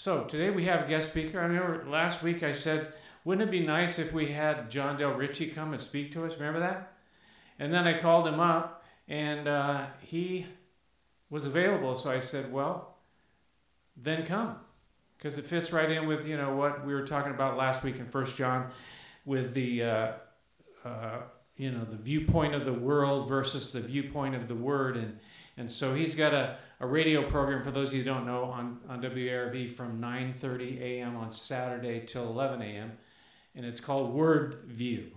So today we have a guest speaker. I remember last week I said, wouldn't it be nice if we had John Del Ritchie come and speak to us? Remember that? And then I called him up, and he was available. So I said, well, then come. Because it fits right in with, you know, what we were talking about last week in 1 John with the, you know, the viewpoint of the world versus the viewpoint of the Word. And so he's got a radio program, for those of you who don't know, on W.A.R.V. from 9:30 a.m. on Saturday till 11 a.m. And it's called Word View.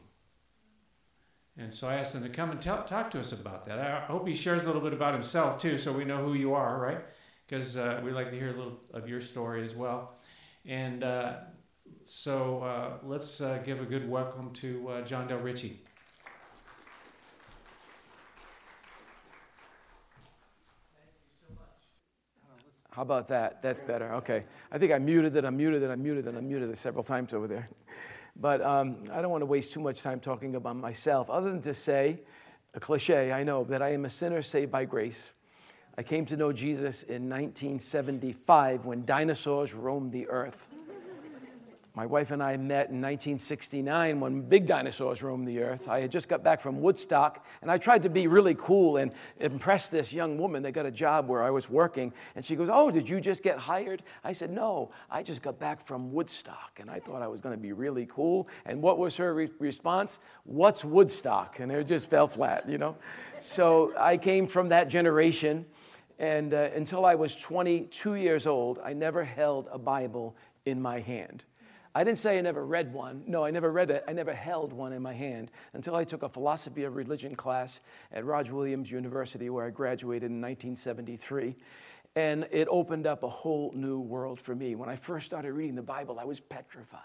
And so I asked him to come and talk to us about that. I hope he shares a little bit about himself, too, so we know who you are, right? Because we like to hear a little of your story as well. And so let's give a good welcome to John Del Ritchie. Thank you so much. How about that? That's better. Okay. I think I muted it. I muted it several times over there. But I don't want to waste too much time talking about myself, other than to say, a cliche, I know, that I am a sinner saved by grace. I came to know Jesus in 1975 when dinosaurs roamed the earth. My wife and I met in 1969 when big dinosaurs roamed the earth. I had just got back from Woodstock, and I tried to be really cool and impress this young woman that got a job where I was working. And she goes, oh, did you just get hired? I said, no, I just got back from Woodstock, and I thought I was going to be really cool. And what was her response? What's Woodstock? And it just fell flat, you know. So I came from that generation, and until I was 22 years old, I never held a Bible in my hand. I didn't say I never read one. No, I never read it. I never held one in my hand until I took a philosophy of religion class at Roger Williams University, where I graduated in 1973. And it opened up a whole new world for me. When I first started reading the Bible, I was petrified.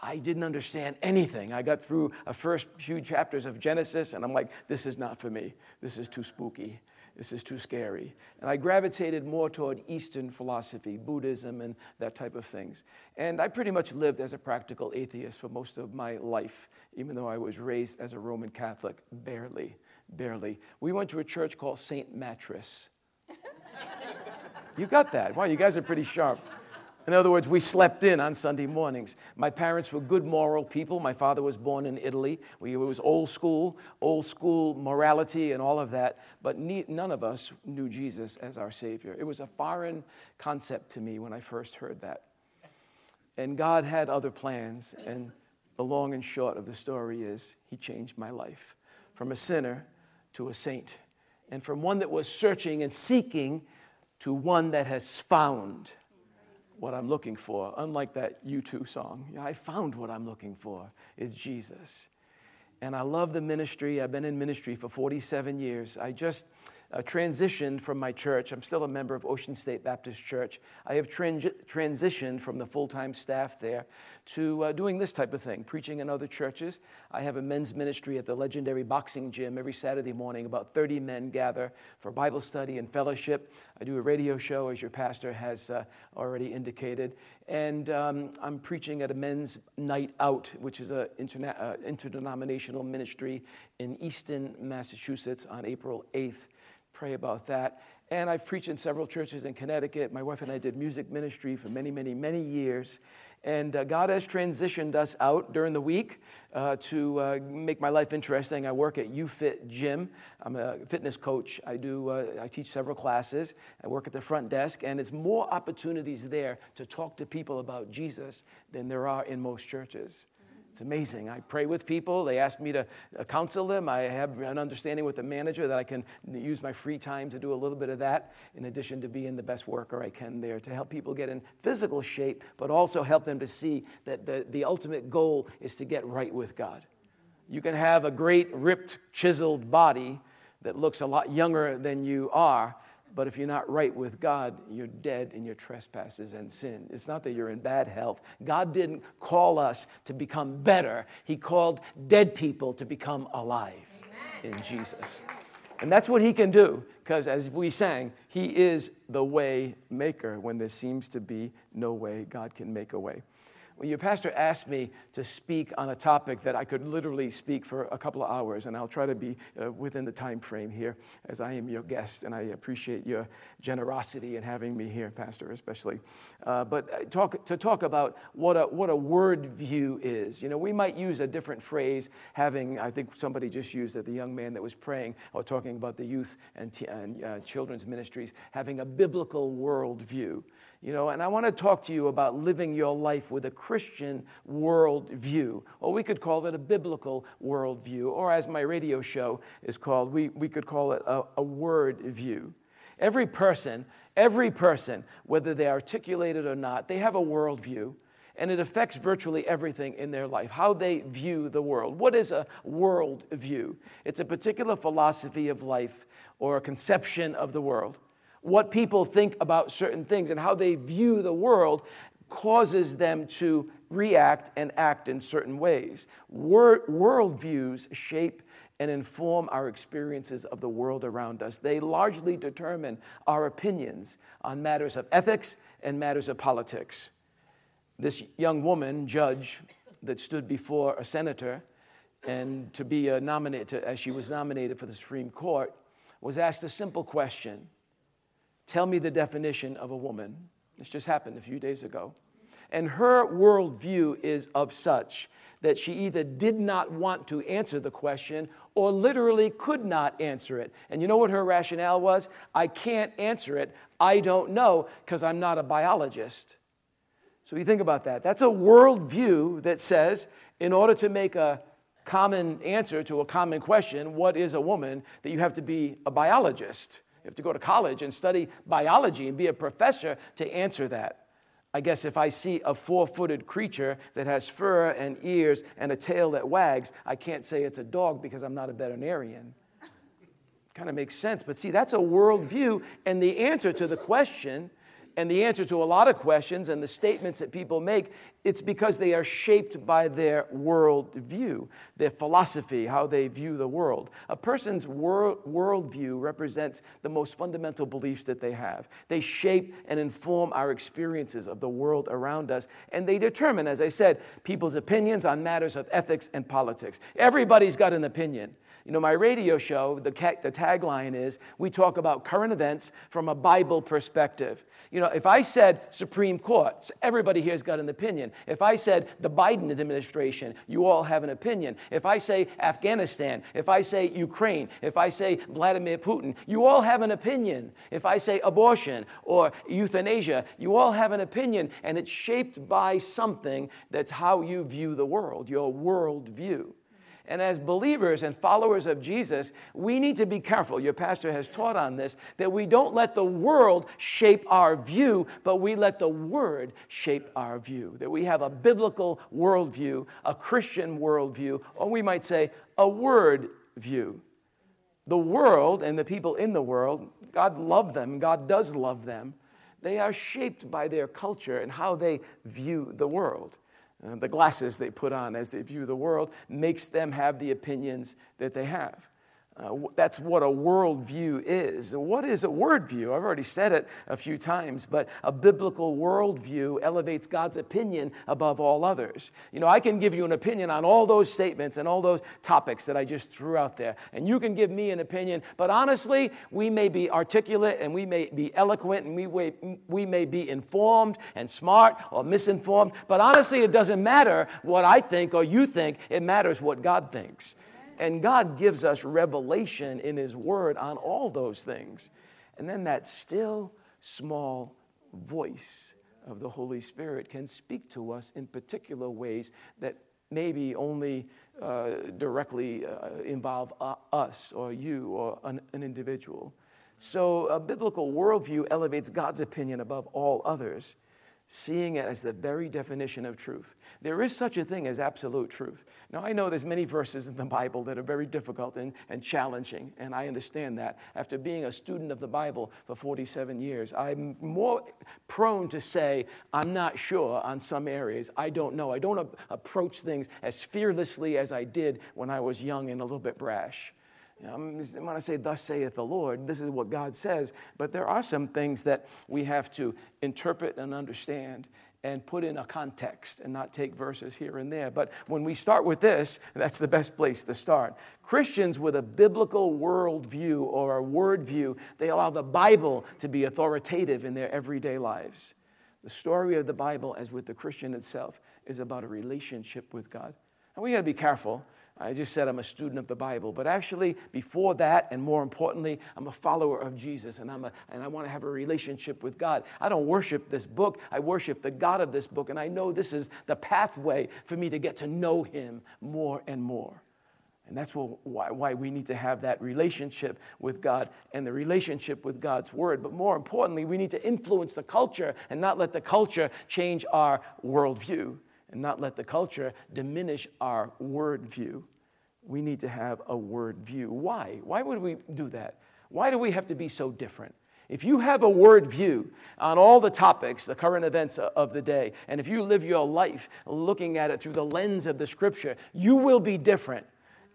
I didn't understand anything. I got through the first few chapters of Genesis, and I'm like, this is not for me. This is too spooky. This is too scary. And I gravitated more toward Eastern philosophy, Buddhism, and that type of things. And I pretty much lived as a practical atheist for most of my life, even though I was raised as a Roman Catholic, barely. We went to a church called St. Mattress. You got that. Wow, you guys are pretty sharp. In other words, we slept in on Sunday mornings. My parents were good moral people. My father was born in Italy. It was old school morality and all of that. But none of us knew Jesus as our Savior. It was a foreign concept to me when I first heard that. And God had other plans. And the long and short of the story is He changed my life from a sinner to a saint. And from one that was searching and seeking to one that has found what I'm looking for, unlike that U2 song. I found what I'm looking for is Jesus. And I love the ministry. I've been in ministry for 47 years. I just transitioned from my church. I'm still a member of Ocean State Baptist Church. I have transitioned from the full-time staff there to doing this type of thing, preaching in other churches. I have a men's ministry at the legendary boxing gym every Saturday morning. About 30 men gather for Bible study and fellowship. I do a radio show, as your pastor has already indicated. And I'm preaching at a men's night out, which is an interdenominational ministry in Easton, Massachusetts on April 8th. Pray about that. And I've preached in several churches in Connecticut. My wife and I did music ministry for many, many, many years. And God has transitioned us out during the week to make my life interesting. I work at UFit Gym. I'm a fitness coach. I teach several classes. I work at the front desk. And it's more opportunities there to talk to people about Jesus than there are in most churches. It's amazing. I pray with people. They ask me to counsel them. I have an understanding with the manager that I can use my free time to do a little bit of that, in addition to being the best worker I can there to help people get in physical shape, but also help them to see that the ultimate goal is to get right with God. You can have a great, ripped, chiseled body that looks a lot younger than you are, but if you're not right with God, you're dead in your trespasses and sin. It's not that you're in bad health. God didn't call us to become better. He called dead people to become alive. Amen. In Jesus. And that's what He can do, because as we sang, He is the way maker. When there seems to be no way, God can make a way. Well, your pastor asked me to speak on a topic that I could literally speak for a couple of hours, and I'll try to be within the time frame here, as I am your guest, and I appreciate your generosity in having me here, Pastor, especially. But talk about what a word view is. You know, we might use a different phrase. I think somebody just used it, the young man that was praying or talking about the youth and children's ministries, having a biblical worldview. You know, and I want to talk to you about living your life with a Christian worldview, or we could call it a biblical worldview, or as my radio show is called, we could call it a word view. Every person, whether they articulate it or not, they have a worldview, and it affects virtually everything in their life, how they view the world. What is a worldview? It's a particular philosophy of life or a conception of the world. What people think about certain things and how they view the world causes them to react and act in certain ways. Worldviews shape and inform our experiences of the world around us. They largely determine our opinions on matters of ethics and matters of politics. This young woman, judge, that stood before a senator and to be nominated, as she was nominated for the Supreme Court, was asked a simple question. Tell me the definition of a woman. This just happened a few days ago. And her worldview is of such that she either did not want to answer the question or literally could not answer it. And you know what her rationale was? I can't answer it. I don't know because I'm not a biologist. So you think about that. That's a worldview that says in order to make a common answer to a common question, what is a woman, that you have to be a biologist. You have to go to college and study biology and be a professor to answer that. I guess if I see a four-footed creature that has fur and ears and a tail that wags, I can't say it's a dog because I'm not a veterinarian. Kind of makes sense. But see, that's a worldview, and the answer to the question and the answer to a lot of questions and the statements that people make, it's because they are shaped by their worldview, their philosophy, how they view the world. A person's worldview represents the most fundamental beliefs that they have. They shape and inform our experiences of the world around us, and they determine, as I said, people's opinions on matters of ethics and politics. Everybody's got an opinion. You know, my radio show, the tagline is, we talk about current events from a Bible perspective. You know, if I said Supreme Court, everybody here's got an opinion. If I said the Biden administration, you all have an opinion. If I say Afghanistan, if I say Ukraine, if I say Vladimir Putin, you all have an opinion. If I say abortion or euthanasia, you all have an opinion, and it's shaped by something that's how you view the world, your world view. And as believers and followers of Jesus, we need to be careful. Your pastor has taught on this, that we don't let the world shape our view, but we let the Word shape our view. That we have a biblical worldview, a Christian worldview, or we might say a Word view. The world and the people in the world, God loved them, God does love them. They are shaped by their culture and how they view the world. The glasses they put on as they view the world makes them have the opinions that they have. That's what a worldview is. What is a wordview? I've already said it a few times, but a biblical worldview elevates God's opinion above all others. You know, I can give you an opinion on all those statements and all those topics that I just threw out there, and you can give me an opinion, but honestly, we may be articulate and we may be eloquent and we may be informed and smart or misinformed, but honestly, it doesn't matter what I think or you think. It matters what God thinks. And God gives us revelation in His Word on all those things. And then that still, small voice of the Holy Spirit can speak to us in particular ways that maybe only directly involve us or you or an individual. So a biblical worldview elevates God's opinion above all others, seeing it as the very definition of truth. There is such a thing as absolute truth. Now, I know there's many verses in the Bible that are very difficult and challenging, and I understand that. After being a student of the Bible for 47 years, I'm more prone to say, I'm not sure on some areas. I don't know. I don't approach things as fearlessly as I did when I was young and a little bit brash. When I say, thus saith the Lord, this is what God says. But there are some things that we have to interpret and understand and put in a context and not take verses here and there. But when we start with this, that's the best place to start. Christians with a biblical worldview or a word view, they allow the Bible to be authoritative in their everyday lives. The story of the Bible, as with the Christian itself, is about a relationship with God. And we got to be careful. I just said I'm a student of the Bible, but actually before that, and more importantly, I'm a follower of Jesus, and I want to have a relationship with God. I don't worship this book. I worship the God of this book, and I know this is the pathway for me to get to know him more and more. And that's why we need to have that relationship with God and the relationship with God's word. But more importantly, we need to influence the culture and not let the culture change our worldview, and not let the culture diminish our word view. We need to have a word view. Why? Why would we do that? Why do we have to be so different? If you have a word view on all the topics, the current events of the day, and if you live your life looking at it through the lens of the Scripture, you will be different.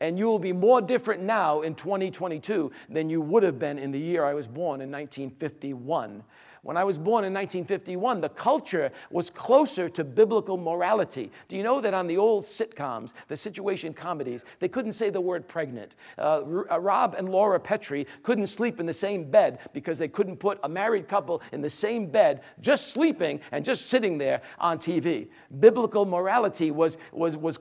And you will be more different now in 2022 than you would have been in the year I was born in 1951. When I was born in 1951, the culture was closer to biblical morality. Do you know that on the old sitcoms, the situation comedies, they couldn't say the word pregnant? Rob and Laura Petrie couldn't sleep in the same bed because they couldn't put a married couple in the same bed just sleeping and just sitting there on TV. Biblical morality was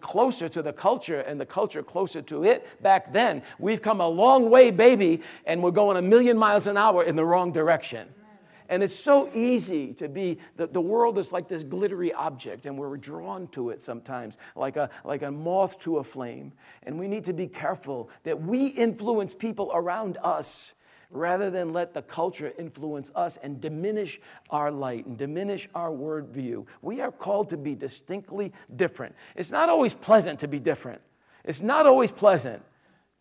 closer to the culture, and the culture closer to it back then. We've come a long way, baby, and we're going 1,000,000 miles an hour in the wrong direction. And it's so easy to be, the world is like this glittery object, and we're drawn to it sometimes, like a moth to a flame. And we need to be careful that we influence people around us rather than let the culture influence us and diminish our light and diminish our word view. We are called to be distinctly different. It's not always pleasant to be different. It's not always pleasant.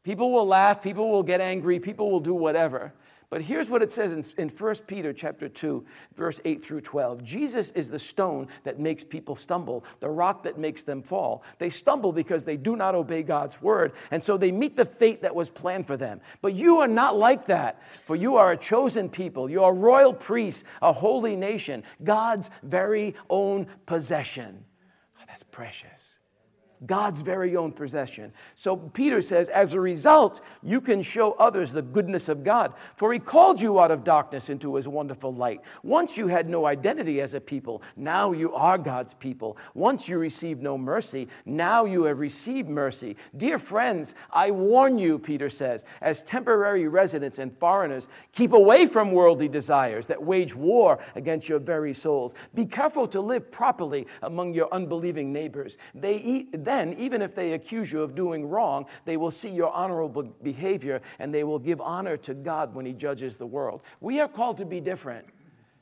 People will laugh, people will get angry, people will do whatever. But here's what it says in 1 Peter chapter 2, verse 8 through 12. Jesus is the stone that makes people stumble, the rock that makes them fall. They stumble because they do not obey God's word, and so they meet the fate that was planned for them. But you are not like that, for you are a chosen people. You are royal priests, a holy nation, God's very own possession. Oh, that's precious. God's very own possession. So Peter says, as a result, you can show others the goodness of God, for he called you out of darkness into his wonderful light. Once you had no identity as a people, now you are God's people. Once you received no mercy, now you have received mercy. Dear friends, I warn you, Peter says, as temporary residents and foreigners, keep away from worldly desires that wage war against your very souls. Be careful to live properly among your unbelieving neighbors. Then, even if they accuse you of doing wrong, they will see your honorable behavior, and they will give honor to God when he judges the world. We are called to be different.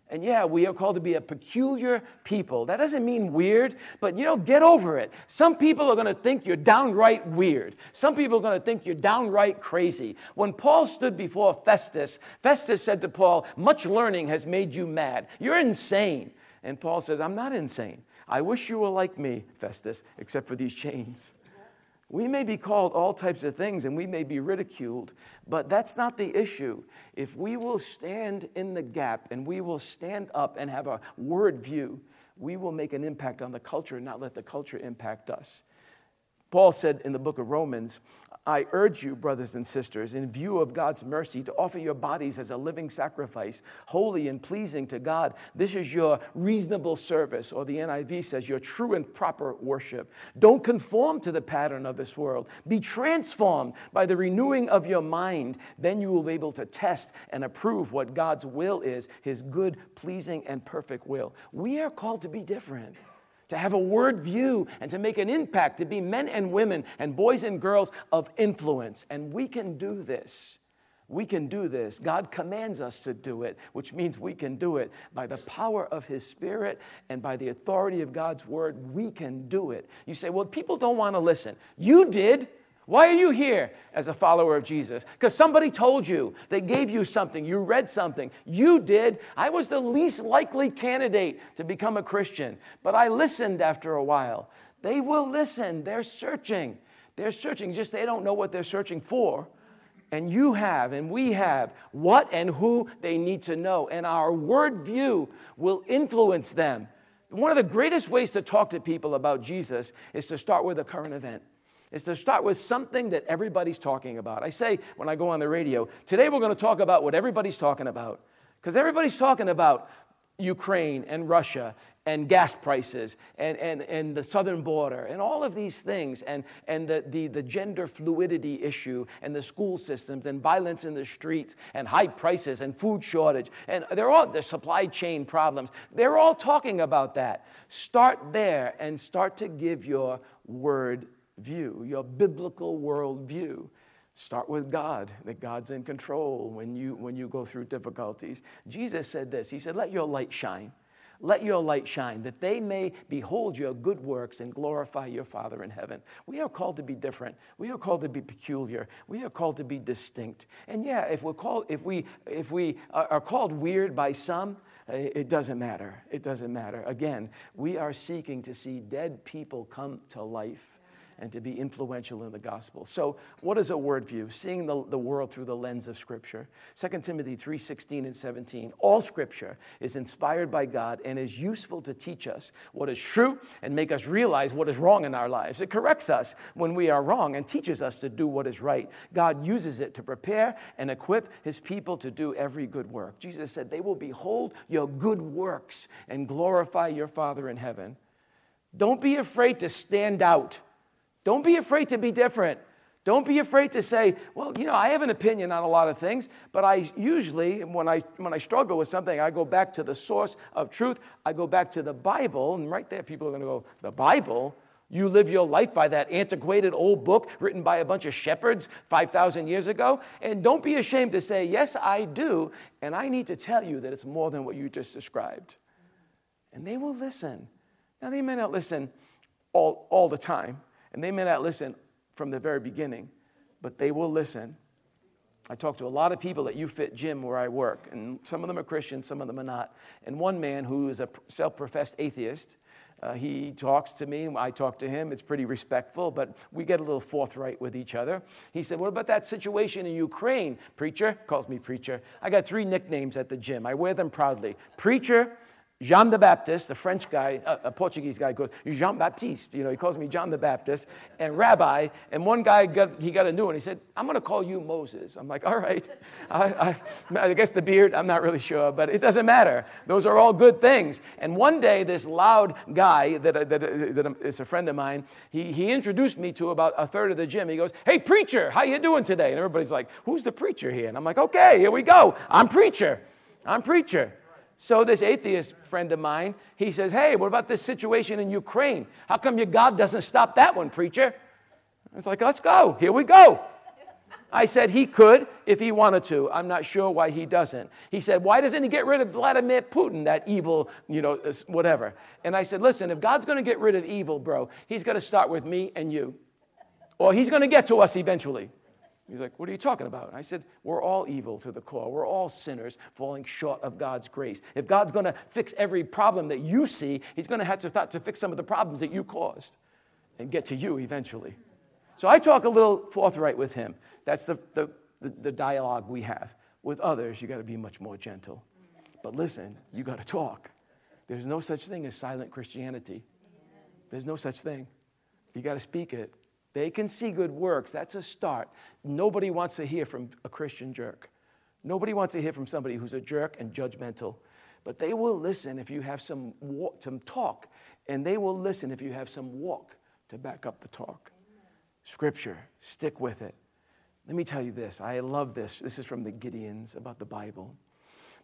And yeah, we are called to be a peculiar people. That doesn't mean weird, but get over it. Some people are going to think you're downright weird. Some people are going to think you're downright crazy. When Paul stood before Festus, Festus said to Paul, "Much learning has made you mad. You're insane." And Paul says, "I'm not insane. I wish you were like me, Festus, except for these chains." We may be called all types of things, and we may be ridiculed, but that's not the issue. If we will stand in the gap and we will stand up and have a word view, we will make an impact on the culture and not let the culture impact us. Paul said in the book of Romans, "I urge you, brothers and sisters, in view of God's mercy, to offer your bodies as a living sacrifice, holy and pleasing to God. This is your reasonable service," or the NIV says, "your true and proper worship. Don't conform to the pattern of this world. Be transformed by the renewing of your mind. Then you will be able to test and approve what God's will is, his good, pleasing, and perfect will." We are called to be different, to have a word view, and to make an impact, to be men and women and boys and girls of influence. And we can do this. We can do this. God commands us to do it, which means we can do it by the power of his Spirit and by the authority of God's word. We can do it. You say, "Well, people don't want to listen." You did. Why are you here as a follower of Jesus? Because somebody told you. They gave you something. You read something. You did. I was the least likely candidate to become a Christian, but I listened after a while. They will listen. They're searching. They're searching. Just they don't know what they're searching for. And you have, and we have, what and who they need to know. And our word view will influence them. One of the greatest ways to talk to people about Jesus is to start with a current event. It's to start with something that everybody's talking about. I say when I go on the radio, today we're going to talk about what everybody's talking about. Because everybody's talking about Ukraine and Russia and gas prices and the southern border and all of these things and the gender fluidity issue and the school systems and violence in the streets and high prices and food shortage and the supply chain problems. They're all talking about that. Start there and start to give your word view, your biblical world view. Start with God, that God's in control when you go through difficulties. Jesus said this. He said, let your light shine. Let your light shine, that they may behold your good works and glorify your Father in heaven. We are called to be different. We are called to be peculiar. We are called to be distinct. And yeah, if we are called weird by some, it doesn't matter. It doesn't matter. Again, we are seeking to see dead people come to life and to be influential in the gospel. So what is a word view? Seeing the world through the lens of Scripture. 2 Timothy 3:16 and 17. All Scripture is inspired by God and is useful to teach us what is true and make us realize what is wrong in our lives. It corrects us when we are wrong and teaches us to do what is right. God uses it to prepare and equip His people to do every good work. Jesus said, they will behold your good works and glorify your Father in heaven. Don't be afraid to stand out. Don't be afraid to be different. Don't be afraid to say, well, you know, I have an opinion on a lot of things, but I usually, when I struggle with something, I go back to the source of truth. I go back to the Bible, and right there people are going to go, the Bible? You live your life by that antiquated old book written by a bunch of shepherds 5,000 years ago? And don't be ashamed to say, yes, I do, and I need to tell you that it's more than what you just described. And they will listen. Now, they may not listen all the time. And they may not listen from the very beginning, but they will listen. I talk to a lot of people at UFit Gym where I work, and some of them are Christians, some of them are not. And one man who is a self-professed atheist, he talks to me, I talk to him. It's pretty respectful, but we get a little forthright with each other. He said, what about that situation in Ukraine, preacher? Calls me preacher. I got 3 nicknames at the gym. I wear them proudly. Preacher, John the Baptist, the French guy, a Portuguese guy goes, Jean Baptiste, you know, he calls me John the Baptist, and Rabbi, and one guy, he got a new one, he said, I'm going to call you Moses. I'm like, all right, I guess the beard, I'm not really sure, but it doesn't matter. Those are all good things. And one day, this loud guy that is a friend of mine, he introduced me to about a third of the gym. He goes, hey, preacher, how you doing today? And everybody's like, who's the preacher here? And I'm like, okay, here we go. I'm preacher. So this atheist friend of mine, he says, hey, what about this situation in Ukraine? How come your God doesn't stop that one, preacher? I was like, let's go. Here we go. I said he could if he wanted to. I'm not sure why he doesn't. He said, why doesn't he get rid of Vladimir Putin, that evil, you know, whatever? And I said, listen, if God's going to get rid of evil, bro, he's going to start with me and you. Or he's going to get to us eventually. He's like, what are you talking about? And I said, we're all evil to the core. We're all sinners falling short of God's grace. If God's going to fix every problem that you see, he's going to have to start to fix some of the problems that you caused and get to you eventually. So I talk a little forthright with him. That's the dialogue we have. With others, you got to be much more gentle. But listen, you got to talk. There's no such thing as silent Christianity. There's no such thing. You got to speak it. They can see good works. That's a start. Nobody wants to hear from a Christian jerk. Nobody wants to hear from somebody who's a jerk and judgmental. But they will listen if you have some talk, and they will listen if you have some walk to back up the talk. Amen. Scripture, stick with it. Let me tell you this. I love this. This is from the Gideons about the Bible.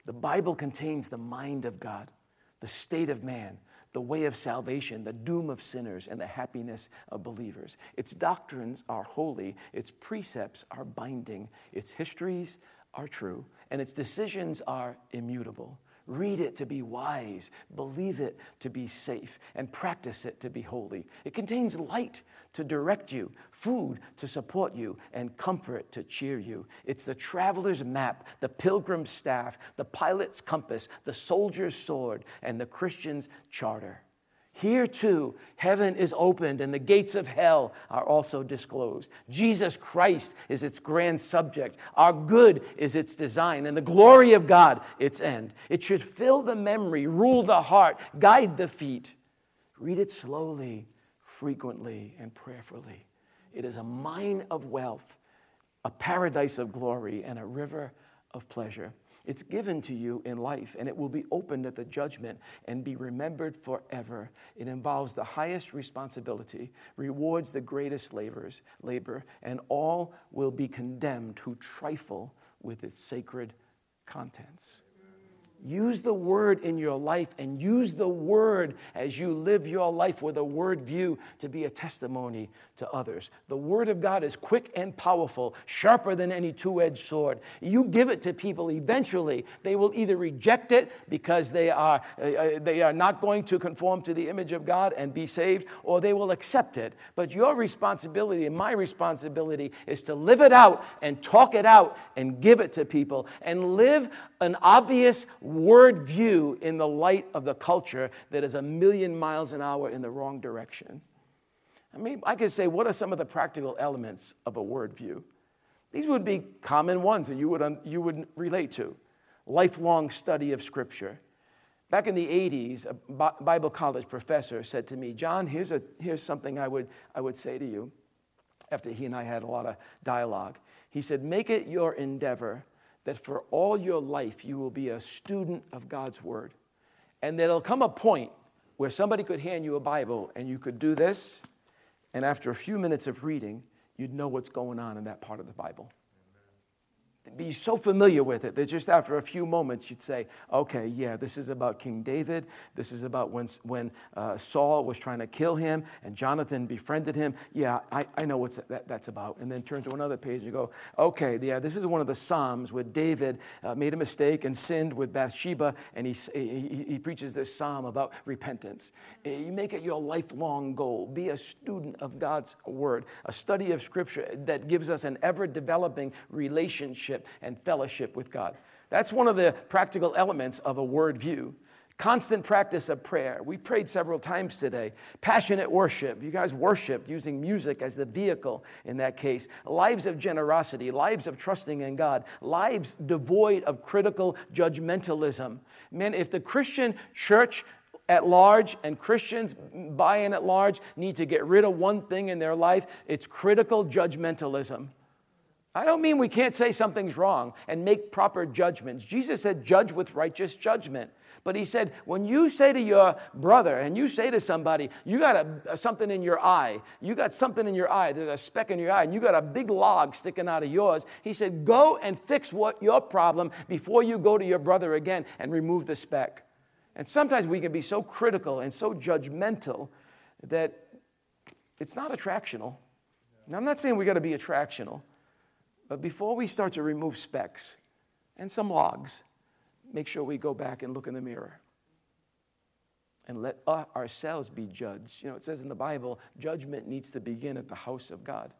The Bible contains the mind of God, the state of man, the way of salvation, the doom of sinners, and the happiness of believers. Its doctrines are holy, its precepts are binding, its histories are true, and its decisions are immutable. Read it to be wise, believe it to be safe, and practice it to be holy. It contains light to direct you, food to support you, and comfort to cheer you. It's the traveler's map, the pilgrim's staff, the pilot's compass, the soldier's sword, and the Christian's charter. Here too, heaven is opened and the gates of hell are also disclosed. Jesus Christ is its grand subject. Our good is its design and the glory of God its end. It should fill the memory, rule the heart, guide the feet. Read it slowly, frequently, and prayerfully. It is a mine of wealth, a paradise of glory, and a river of pleasure. It's given to you in life, and it will be opened at the judgment and be remembered forever. It involves the highest responsibility, rewards the greatest labor, and all will be condemned who trifle with its sacred contents. Use the Word in your life and use the Word as you live your life with a Word view to be a testimony to others. The Word of God is quick and powerful, sharper than any two-edged sword. You give it to people eventually. They will either reject it because they are not going to conform to the image of God and be saved, or they will accept it. But your responsibility and my responsibility is to live it out and talk it out and give it to people and live an obvious Word view in the light of the culture that is a million miles an hour in the wrong direction. I mean, I could say, what are some of the practical elements of a Word view? These would be common ones that you would relate to. Lifelong study of Scripture. Back in the 80s, a Bible college professor said to me, John, here's something I would say to you after he and I had a lot of dialogue. He said, make it your endeavor that for all your life you will be a student of God's Word. And there'll come a point where somebody could hand you a Bible and you could do this, and after a few minutes of reading, you'd know what's going on in that part of the Bible. You'd be so familiar with it that just after a few moments you'd say, okay, yeah, this is about King David. This is about when Saul was trying to kill him and Jonathan befriended him. Yeah, I know what that's about. And then turn to another page and go, okay, yeah, this is one of the Psalms where David made a mistake and sinned with Bathsheba, and he preaches this psalm about repentance. You make it your lifelong goal. Be a student of God's Word, a study of Scripture that gives us an ever-developing relationship and fellowship with God. That's one of the practical elements of a Word view. Constant practice of prayer. We prayed several times today. Passionate worship. You guys worship using music as the vehicle in that case. Lives of generosity. Lives of trusting in God. Lives devoid of critical judgmentalism. Man, if the Christian church at large, and Christians by and at large need to get rid of one thing in their life, it's critical judgmentalism. I don't mean we can't say something's wrong and make proper judgments. Jesus said, judge with righteous judgment. But he said, when you say to your brother and you say to somebody, you got something in your eye, there's a speck in your eye, and you got a big log sticking out of yours, he said, go and fix your problem before you go to your brother again and remove the speck. And sometimes we can be so critical and so judgmental that it's not attractional. Now, I'm not saying we got to be attractional. But before we start to remove specks and some logs, make sure we go back and look in the mirror and let ourselves be judged. You know, it says in the Bible, judgment needs to begin at the house of God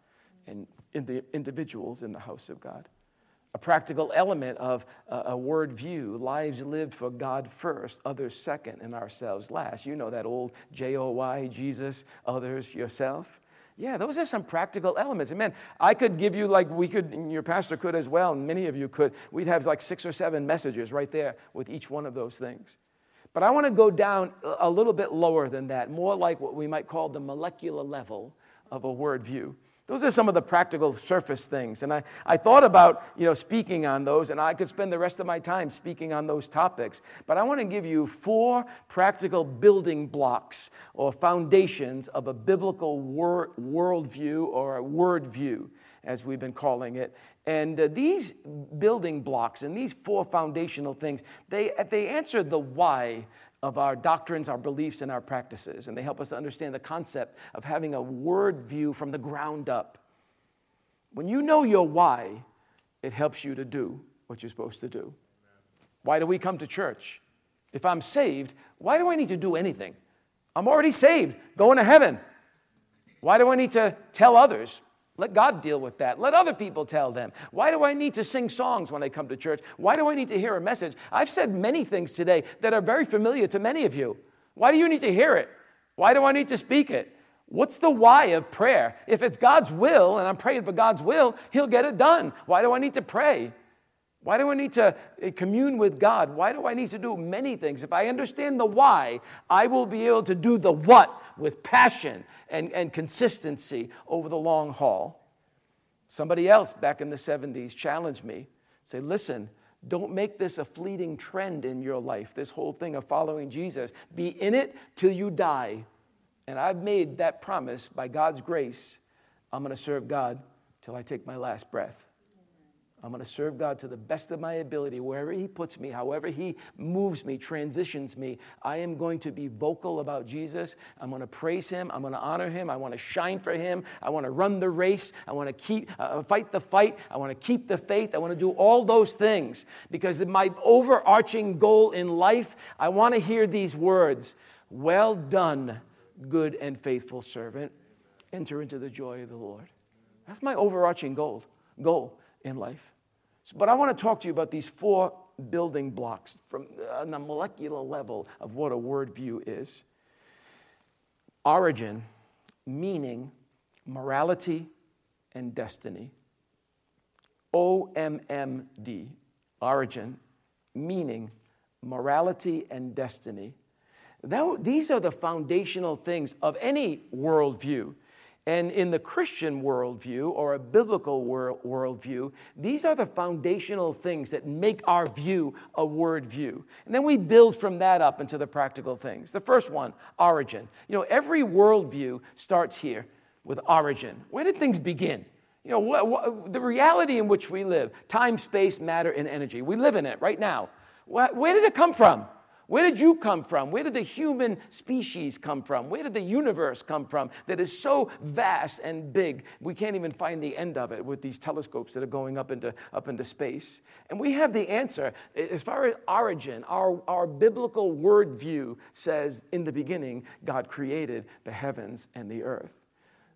and in the individuals in the house of God. A practical element of a Word view, lives lived for God first, others second, and ourselves last. You know that old J-O-Y, Jesus, others, yourself. Yeah, those are some practical elements. And man, I could give you and your pastor could as well, and many of you could. We'd have 6 or 7 messages right there with each one of those things. But I want to go down a little bit lower than that, more like what we might call the molecular level of a Word view. Those are some of the practical surface things. And I thought about, speaking on those, and I could spend the rest of my time speaking on those topics. But I want to give you 4 practical building blocks or foundations of a biblical worldview or a Word view, as we've been calling it. And these building blocks and these 4 foundational things, they answer the why of our doctrines, our beliefs, and our practices. And they help us to understand the concept of having a Word view from the ground up. When you know your why, it helps you to do what you're supposed to do. Why do we come to church? If I'm saved, why do I need to do anything? I'm already saved, going to heaven. Why do I need to tell others? Let God deal with that. Let other people tell them. Why do I need to sing songs when I come to church? Why do I need to hear a message? I've said many things today that are very familiar to many of you. Why do you need to hear it? Why do I need to speak it? What's the why of prayer? If it's God's will and I'm praying for God's will, he'll get it done. Why do I need to pray? Why do I need to commune with God? Why do I need to do many things? If I understand the why, I will be able to do the what with passion and consistency over the long haul. Somebody else back in the 70s challenged me, say, listen, don't make this a fleeting trend in your life, this whole thing of following Jesus. Be in it till you die. And I've made that promise by God's grace. I'm going to serve God till I take my last breath. I'm going to serve God to the best of my ability, wherever he puts me, however he moves me, transitions me. I am going to be vocal about Jesus. I'm going to praise him. I'm going to honor him. I want to shine for him. I want to run the race. I want to fight the fight. I want to keep the faith. I want to do all those things because my overarching goal in life, I want to hear these words, well done, good and faithful servant. Enter into the joy of the Lord. That's my overarching goal. In life. But I want to talk to you about these four building blocks from on the molecular level of what a word view is. Origin, meaning, morality, and destiny. OMMD, origin, meaning, morality, and destiny. These are the foundational things of any worldview. And in the Christian worldview or a biblical worldview, these are the foundational things that make our view a word view. And then we build from that up into the practical things. The first one, origin. You know, every worldview starts here with origin. Where did things begin? You know, the reality in which we live, time, space, matter, and energy. We live in it right now. Where did it come from? Where did you come from? Where did the human species come from? Where did the universe come from that is so vast and big, we can't even find the end of it with these telescopes that are going up into space? And we have the answer. As far as origin, our biblical worldview says, in the beginning, God created the heavens and the earth.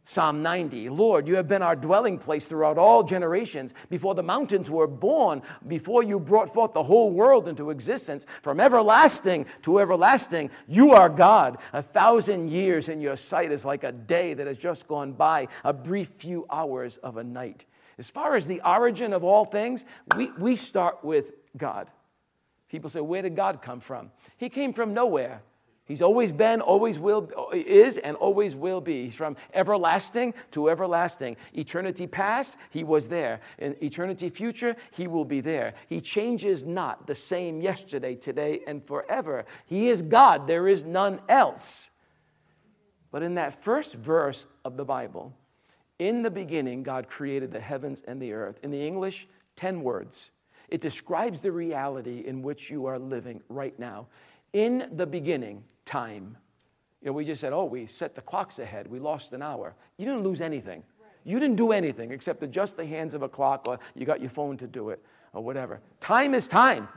Psalm 90, Lord, you have been our dwelling place throughout all generations. Before the mountains were born, before you brought forth the whole world into existence, from everlasting to everlasting, you are God. 1,000 years in your sight is like a day that has just gone by, a brief few hours of a night. As far as the origin of all things, we start with God. People say, where did God come from? He came from nowhere. He's always been, always will, is, and always will be. He's from everlasting to everlasting. Eternity past, he was there. In eternity future, he will be there. He changes not, the same yesterday, today, and forever. He is God. There is none else. But in that first verse of the Bible, in the beginning, God created the heavens and the earth. In the English, 10 words. It describes the reality in which you are living right now. In the beginning, time. You know, we just said, we set the clocks ahead. We lost an hour. You didn't lose anything. Right. You didn't do anything except adjust the hands of a clock, or you got your phone to do it or whatever. Time is time.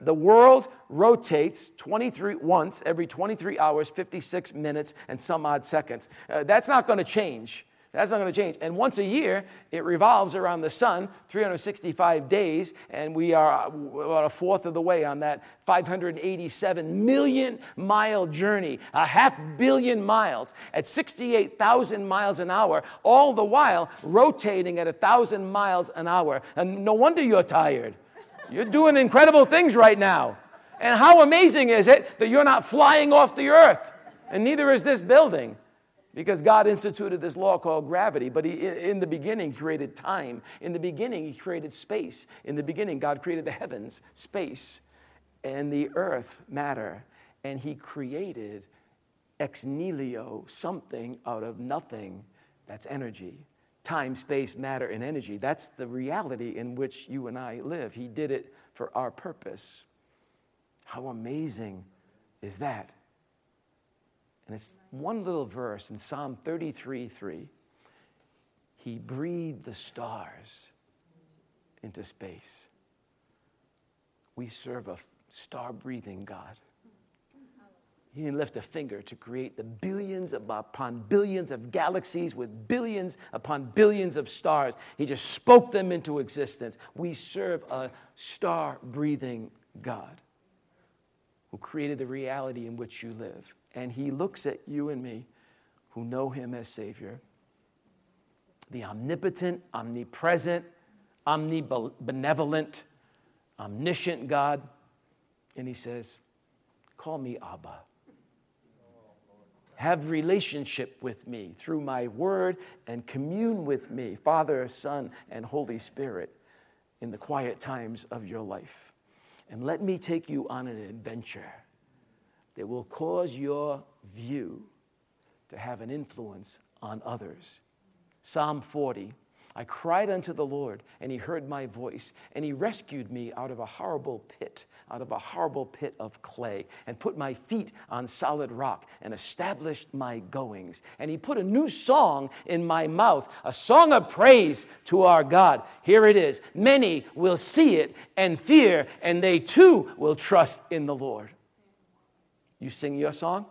The world rotates once every 23 hours, 56 minutes, and some odd seconds. That's not going to change. That's not going to change. And once a year, it revolves around the sun, 365 days, and we are about a fourth of the way on that 587 million mile journey, 500 million miles at 68,000 miles an hour, all the while rotating at 1,000 miles an hour. And no wonder you're tired. You're doing incredible things right now. And how amazing is it that you're not flying off the earth, and neither is this building? Because God instituted this law called gravity, but in the beginning created time. In the beginning, he created space. In the beginning, God created the heavens, space, and the earth, matter. And he created ex nihilo, something out of nothing. That's energy. Time, space, matter, and energy. That's the reality in which you and I live. He did it for our purpose. How amazing is that? And it's one little verse in Psalm 33:3. He breathed the stars into space. We serve a star-breathing God. He didn't lift a finger to create the billions upon billions of galaxies with billions upon billions of stars. He just spoke them into existence. We serve a star-breathing God who created the reality in which you live. And he looks at you and me who know him as Savior, the omnipotent, omnipresent, omnibenevolent, omniscient God, and he says, call me Abba. Have relationship with me through my word and commune with me, Father, Son, and Holy Spirit, in the quiet times of your life. And let me take you on an adventure that will cause your view to have an influence on others. Psalm 40, I cried unto the Lord, and he heard my voice, and he rescued me out of a horrible pit of clay, and put my feet on solid rock, and established my goings. And he put a new song in my mouth, a song of praise to our God. Here it is. Many will see it and fear, and they too will trust in the Lord. You sing your song?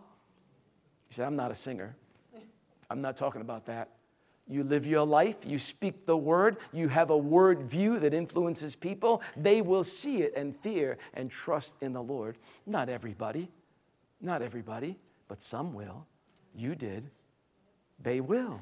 He said, I'm not a singer. I'm not talking about that. You live your life, you speak the word, you have a word view that influences people. They will see it and fear and trust in the Lord. Not everybody, but some will. You did. They will.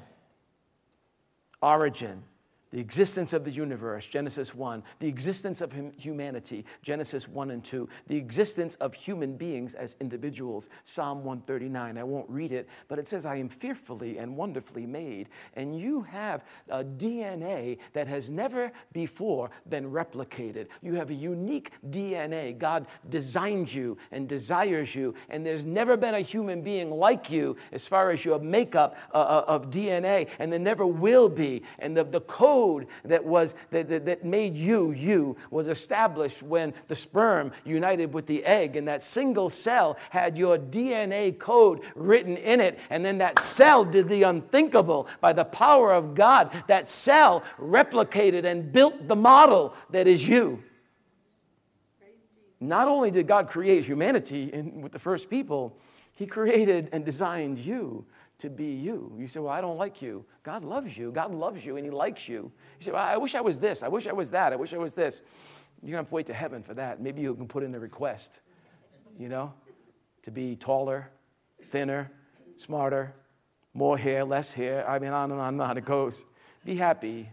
Origin, the existence of the universe, Genesis 1. The existence of humanity, Genesis 1 and 2. The existence of human beings as individuals, Psalm 139. I won't read it, but it says, I am fearfully and wonderfully made. And you have a DNA that has never before been replicated. You have a unique DNA. God designed you and desires you, and there's never been a human being like you as far as your makeup of DNA, and there never will be. And the code that made you was established when the sperm united with the egg, and that single cell had your DNA code written in it, and then that cell did the unthinkable by the power of God. That cell replicated and built the model that is you. Not only did God create humanity with the first people, he created and designed you to be you. You say, well, I don't like you. God loves you. God loves you and he likes you. You say, well, I wish I was this. I wish I was that. I wish I was this. You're going to have to wait to heaven for that. Maybe you can put in a request, to be taller, thinner, smarter, more hair, less hair. I mean, on and on and on it goes. Be happy.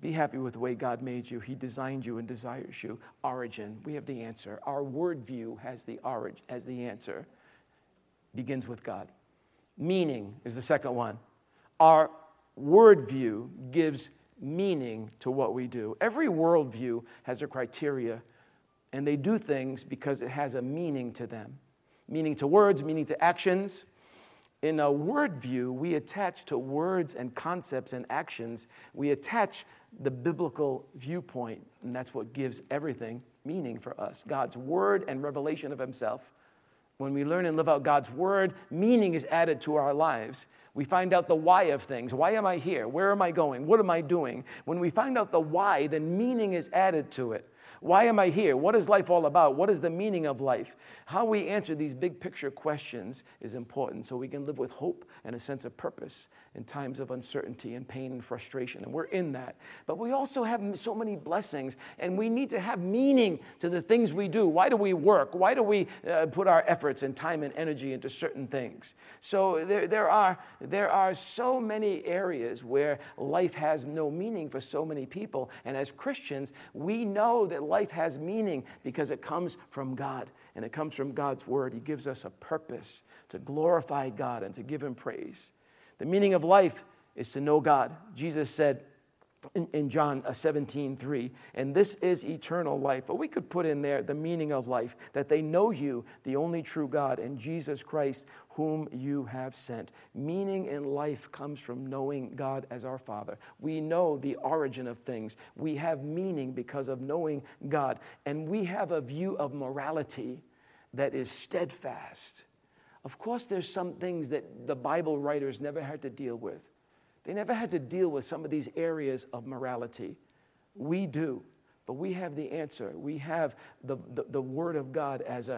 Be happy with the way God made you. He designed you and desires you. Origin. We have the answer. Our word view has the origin, as the answer. Begins with God. Meaning is the second one. Our word view gives meaning to what we do. Every worldview has a criteria, and they do things because it has a meaning to them. Meaning to words, meaning to actions. In a word view, we attach to words and concepts and actions, we attach the biblical viewpoint, and that's what gives everything meaning for us. God's word and revelation of himself. When we learn and live out God's word, meaning is added to our lives. We find out the why of things. Why am I here? Where am I going? What am I doing? When we find out the why, then meaning is added to it. Why am I here? What is life all about? What is the meaning of life? How we answer these big picture questions is important so we can live with hope and a sense of purpose in times of uncertainty and pain and frustration, and we're in that. But we also have so many blessings, and we need to have meaning to the things we do. Why do we work? Why do we put our efforts and time and energy into certain things? So there are so many areas where life has no meaning for so many people, and as Christians, we know that life has meaning because it comes from God, and it comes from God's word. He gives us a purpose to glorify God and to give him praise. The meaning of life is to know God. Jesus said in John 17:3, and this is eternal life. But we could put in there the meaning of life, that they know you, the only true God, and Jesus Christ, whom you have sent. Meaning in life comes from knowing God as our Father. We know the origin of things. We have meaning because of knowing God. And we have a view of morality that is steadfast. Of course, there's some things that the Bible writers never had to deal with. They never had to deal with some of these areas of morality. We do. But we have the answer. We have the Word of God as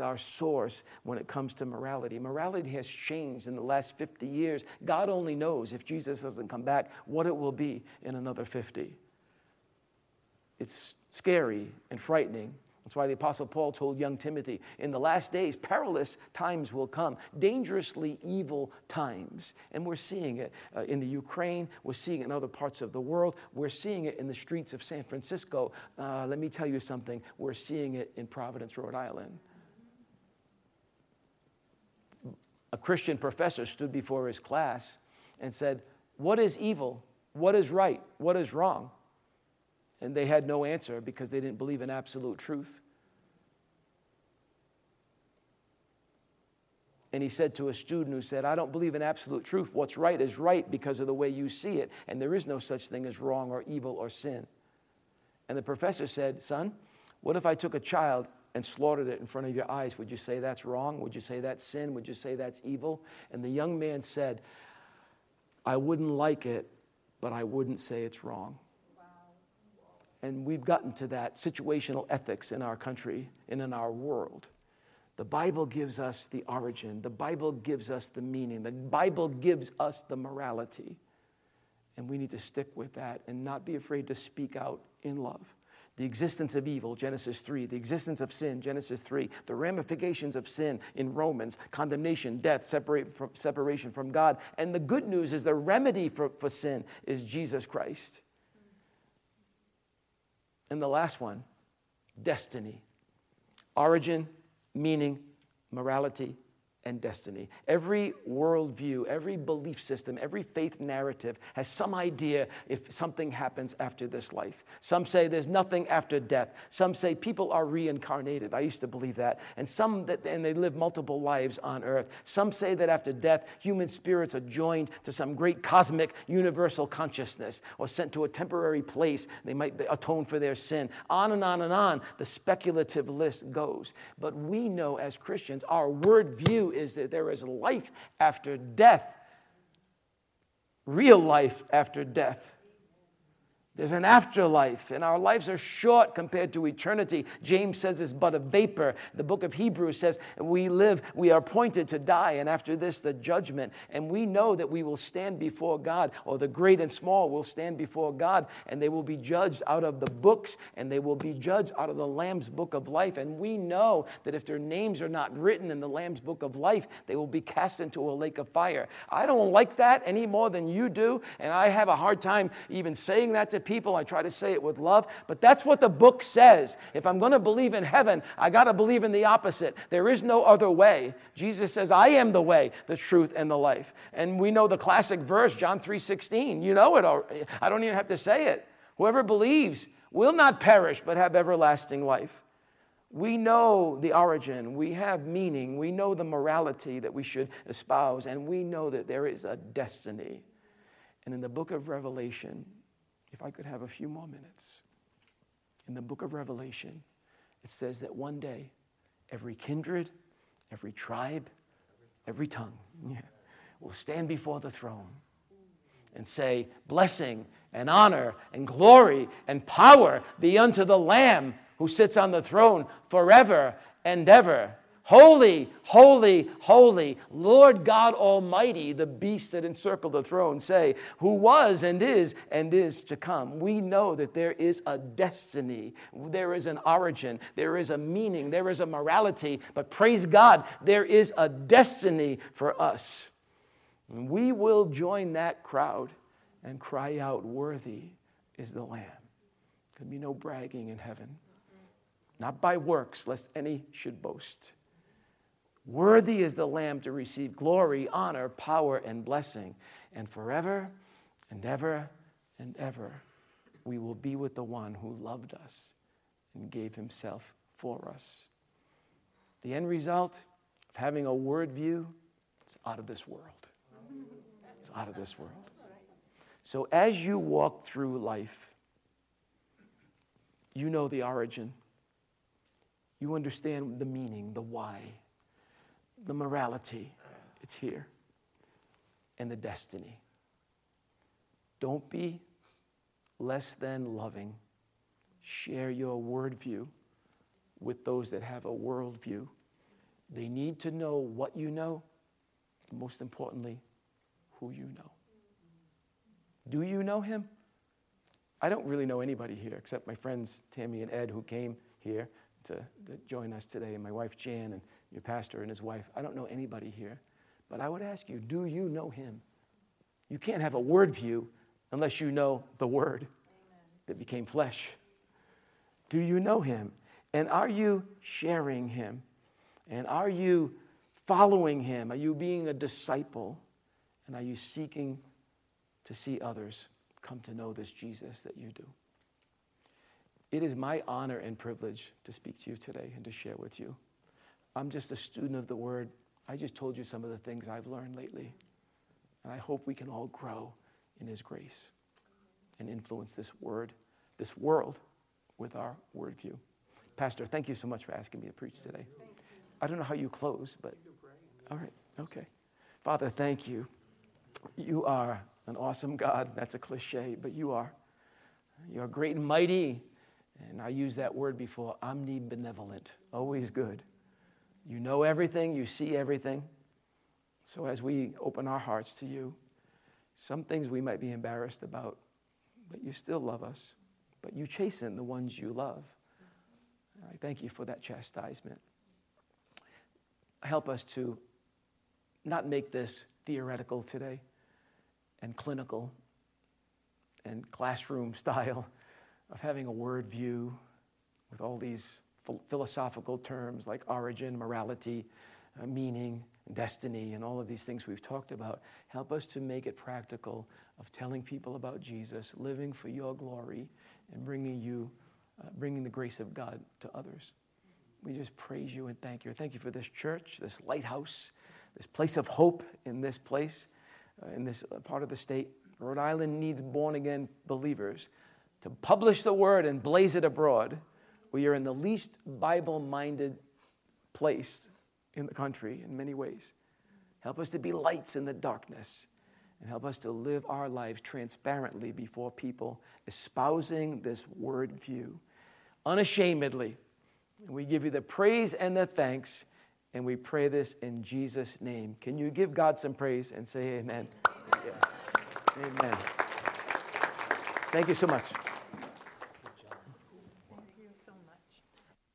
our source when it comes to morality. Morality has changed in the last 50 years. God only knows, if Jesus doesn't come back, what it will be in another 50. It's scary and frightening, That's why the Apostle Paul told young Timothy, in the last days, perilous times will come, dangerously evil times. And we're seeing it in the Ukraine. We're seeing it in other parts of the world. We're seeing it in the streets of San Francisco. Let me tell you something. We're seeing it in Providence, Rhode Island. A Christian professor stood before his class and said, what is evil? What is right? What is wrong? And they had no answer because they didn't believe in absolute truth. And he said to a student who said, I don't believe in absolute truth. What's right is right because of the way you see it. And there is no such thing as wrong or evil or sin. And the professor said, son, what if I took a child and slaughtered it in front of your eyes? Would you say that's wrong? Would you say that's sin? Would you say that's evil? And the young man said, I wouldn't like it, but I wouldn't say it's wrong. Wow. And we've gotten to that situational ethics in our country and in our world. The Bible gives us the origin. The Bible gives us the meaning. The Bible gives us the morality. And we need to stick with that and not be afraid to speak out in love. The existence of evil, Genesis 3. The existence of sin, Genesis 3. The ramifications of sin in Romans. Condemnation, death, separation from God. And the good news is the remedy for sin is Jesus Christ. And the last one, destiny. Origin, meaning, morality, and destiny. Every worldview, every belief system, every faith narrative has some idea if something happens after this life. Some say there's nothing after death. Some say people are reincarnated. I used to believe that. And some that, and they live multiple lives on earth. Some say that after death, human spirits are joined to some great cosmic universal consciousness or sent to a temporary place. They might atone for their sin. On and on and on, the speculative list goes. But we know as Christians, our word view is that there is life after death, real life after death. There's an afterlife, and our lives are short compared to eternity. James says it's but a vapor. The book of Hebrews says we live, we are appointed to die, and after this, the judgment. And we know that we will stand before God, or the great and small will stand before God, and they will be judged out of the books, and they will be judged out of the Lamb's book of life. And we know that if their names are not written in the Lamb's book of life, they will be cast into a lake of fire. I don't like that any more than you do, and I have a hard time even saying that to people. I try to say it with love, but that's what the book says. If I'm going to believe in heaven, I got to believe in the opposite. There is no other way. Jesus says, I am the way, the truth, and the life. And we know the classic verse, John 3:16. You know it already. I don't even have to say it. Whoever believes will not perish, but have everlasting life. We know the origin. We have meaning. We know the morality that we should espouse, and we know that there is a destiny. And in the book of Revelation, if I could have a few more minutes. In the book of Revelation, it says that one day, every kindred, every tribe, every tongue will stand before the throne and say, blessing and honor and glory and power be unto the Lamb who sits on the throne forever and ever. Holy, holy, holy, Lord God Almighty, the beasts that encircle the throne say, who was and is to come. We know that there is a destiny, there is an origin, there is a meaning, there is a morality, but praise God, there is a destiny for us. And we will join that crowd and cry out, worthy is the Lamb. There'll be no bragging in heaven, not by works, lest any should boast. Worthy is the Lamb to receive glory, honor, power, and blessing. And forever and ever, we will be with the one who loved us and gave himself for us. The end result of having a word view is out of this world. It's out of this world. So as you walk through life, you know the origin. You understand the meaning, the why. The morality, it's here, and the destiny. Don't be less than loving. Share your word view with those that have a world view. They need to know what you know, and most importantly, who you know. Do you know him? I don't really know anybody here except my friends Tammy and Ed who came here. to join us today, and my wife Jan, and your pastor and his wife. I don't know anybody here, but I would ask you, do you know him? You can't have a word view unless you know the word that became flesh. Do you know him? And are you sharing him? And are you following him? Are you being a disciple? And are you seeking to see others come to know this Jesus that you do? It is my honor and privilege to speak to you today and to share with you. I'm just a student of the word. I just told you some of the things I've learned lately. And I hope we can all grow in his grace and influence this word, this world, with our word view. Pastor, thank you so much for asking me to preach today. I don't know how you close, but all right, okay. Father, thank you. You are an awesome God. That's a cliche, but you are. You are great and mighty, and I used that word before, omnibenevolent, always good. You know everything, you see everything. So as we open our hearts to you, some things we might be embarrassed about, but you still love us, but you chasten the ones you love. And I thank you for that chastisement. Help us to not make this theoretical today and clinical and classroom style of having a word view with all these philosophical terms like origin, morality, meaning, destiny, and all of these things we've talked about. Help us to make it practical of telling people about Jesus, living for your glory, and bringing the grace of God to others. We just praise you and thank you. Thank you for this church, this lighthouse, this place of hope in this place, in this part of the state. Rhode Island needs born-again believers to publish the word and blaze it abroad. We are in the least Bible-minded place in the country in many ways. Help us to be lights in the darkness, and help us to live our lives transparently before people, espousing this word view unashamedly. We give you the praise and the thanks, and we pray this in Jesus' name. Can you give God some praise and say amen? Amen. Yes. Amen. Thank you so much.